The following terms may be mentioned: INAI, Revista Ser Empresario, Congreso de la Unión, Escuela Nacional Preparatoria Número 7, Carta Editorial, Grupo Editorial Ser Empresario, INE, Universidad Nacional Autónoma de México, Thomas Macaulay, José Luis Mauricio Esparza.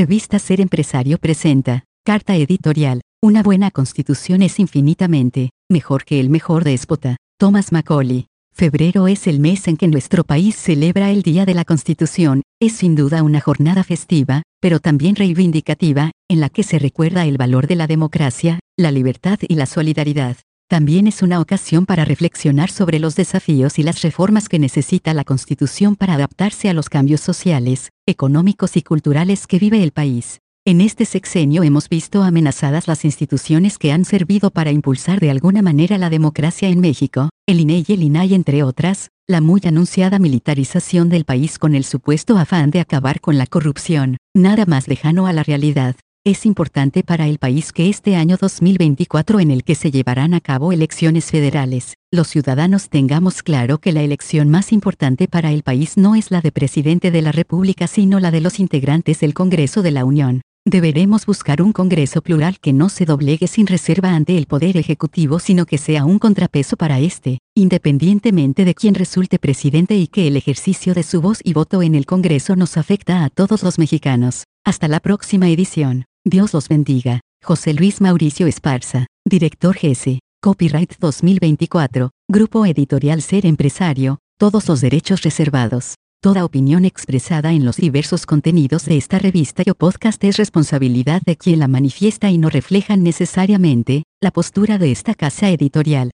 Revista Ser Empresario presenta, Carta Editorial, una buena constitución es infinitamente mejor que el mejor déspota, Thomas Macaulay. Febrero es el mes en que nuestro país celebra el Día de la Constitución, es sin duda una jornada festiva, pero también reivindicativa, en la que se recuerda el valor de la democracia, la libertad y la solidaridad. También es una ocasión para reflexionar sobre los desafíos y las reformas que necesita la Constitución para adaptarse a los cambios sociales, económicos y culturales que vive el país. En este sexenio hemos visto amenazadas las instituciones que han servido para impulsar de alguna manera la democracia en México, el INE y el INAI entre otras, la muy anunciada militarización del país con el supuesto afán de acabar con la corrupción, nada más lejano a la realidad. Es importante para el país que este año 2024, en el que se llevarán a cabo elecciones federales, los ciudadanos tengamos claro que la elección más importante para el país no es la de presidente de la República, sino la de los integrantes del Congreso de la Unión. Deberemos buscar un Congreso plural que no se doblegue sin reserva ante el Poder Ejecutivo, sino que sea un contrapeso para este, independientemente de quién resulte presidente, y que el ejercicio de su voz y voto en el Congreso nos afecta a todos los mexicanos. Hasta la próxima edición. Dios los bendiga. José Luis Mauricio Esparza, director jefe, Copyright 2024, Grupo Editorial Ser Empresario, todos los derechos reservados. Toda opinión expresada en los diversos contenidos de esta revista o podcast es responsabilidad de quien la manifiesta y no reflejan necesariamente la postura de esta casa editorial.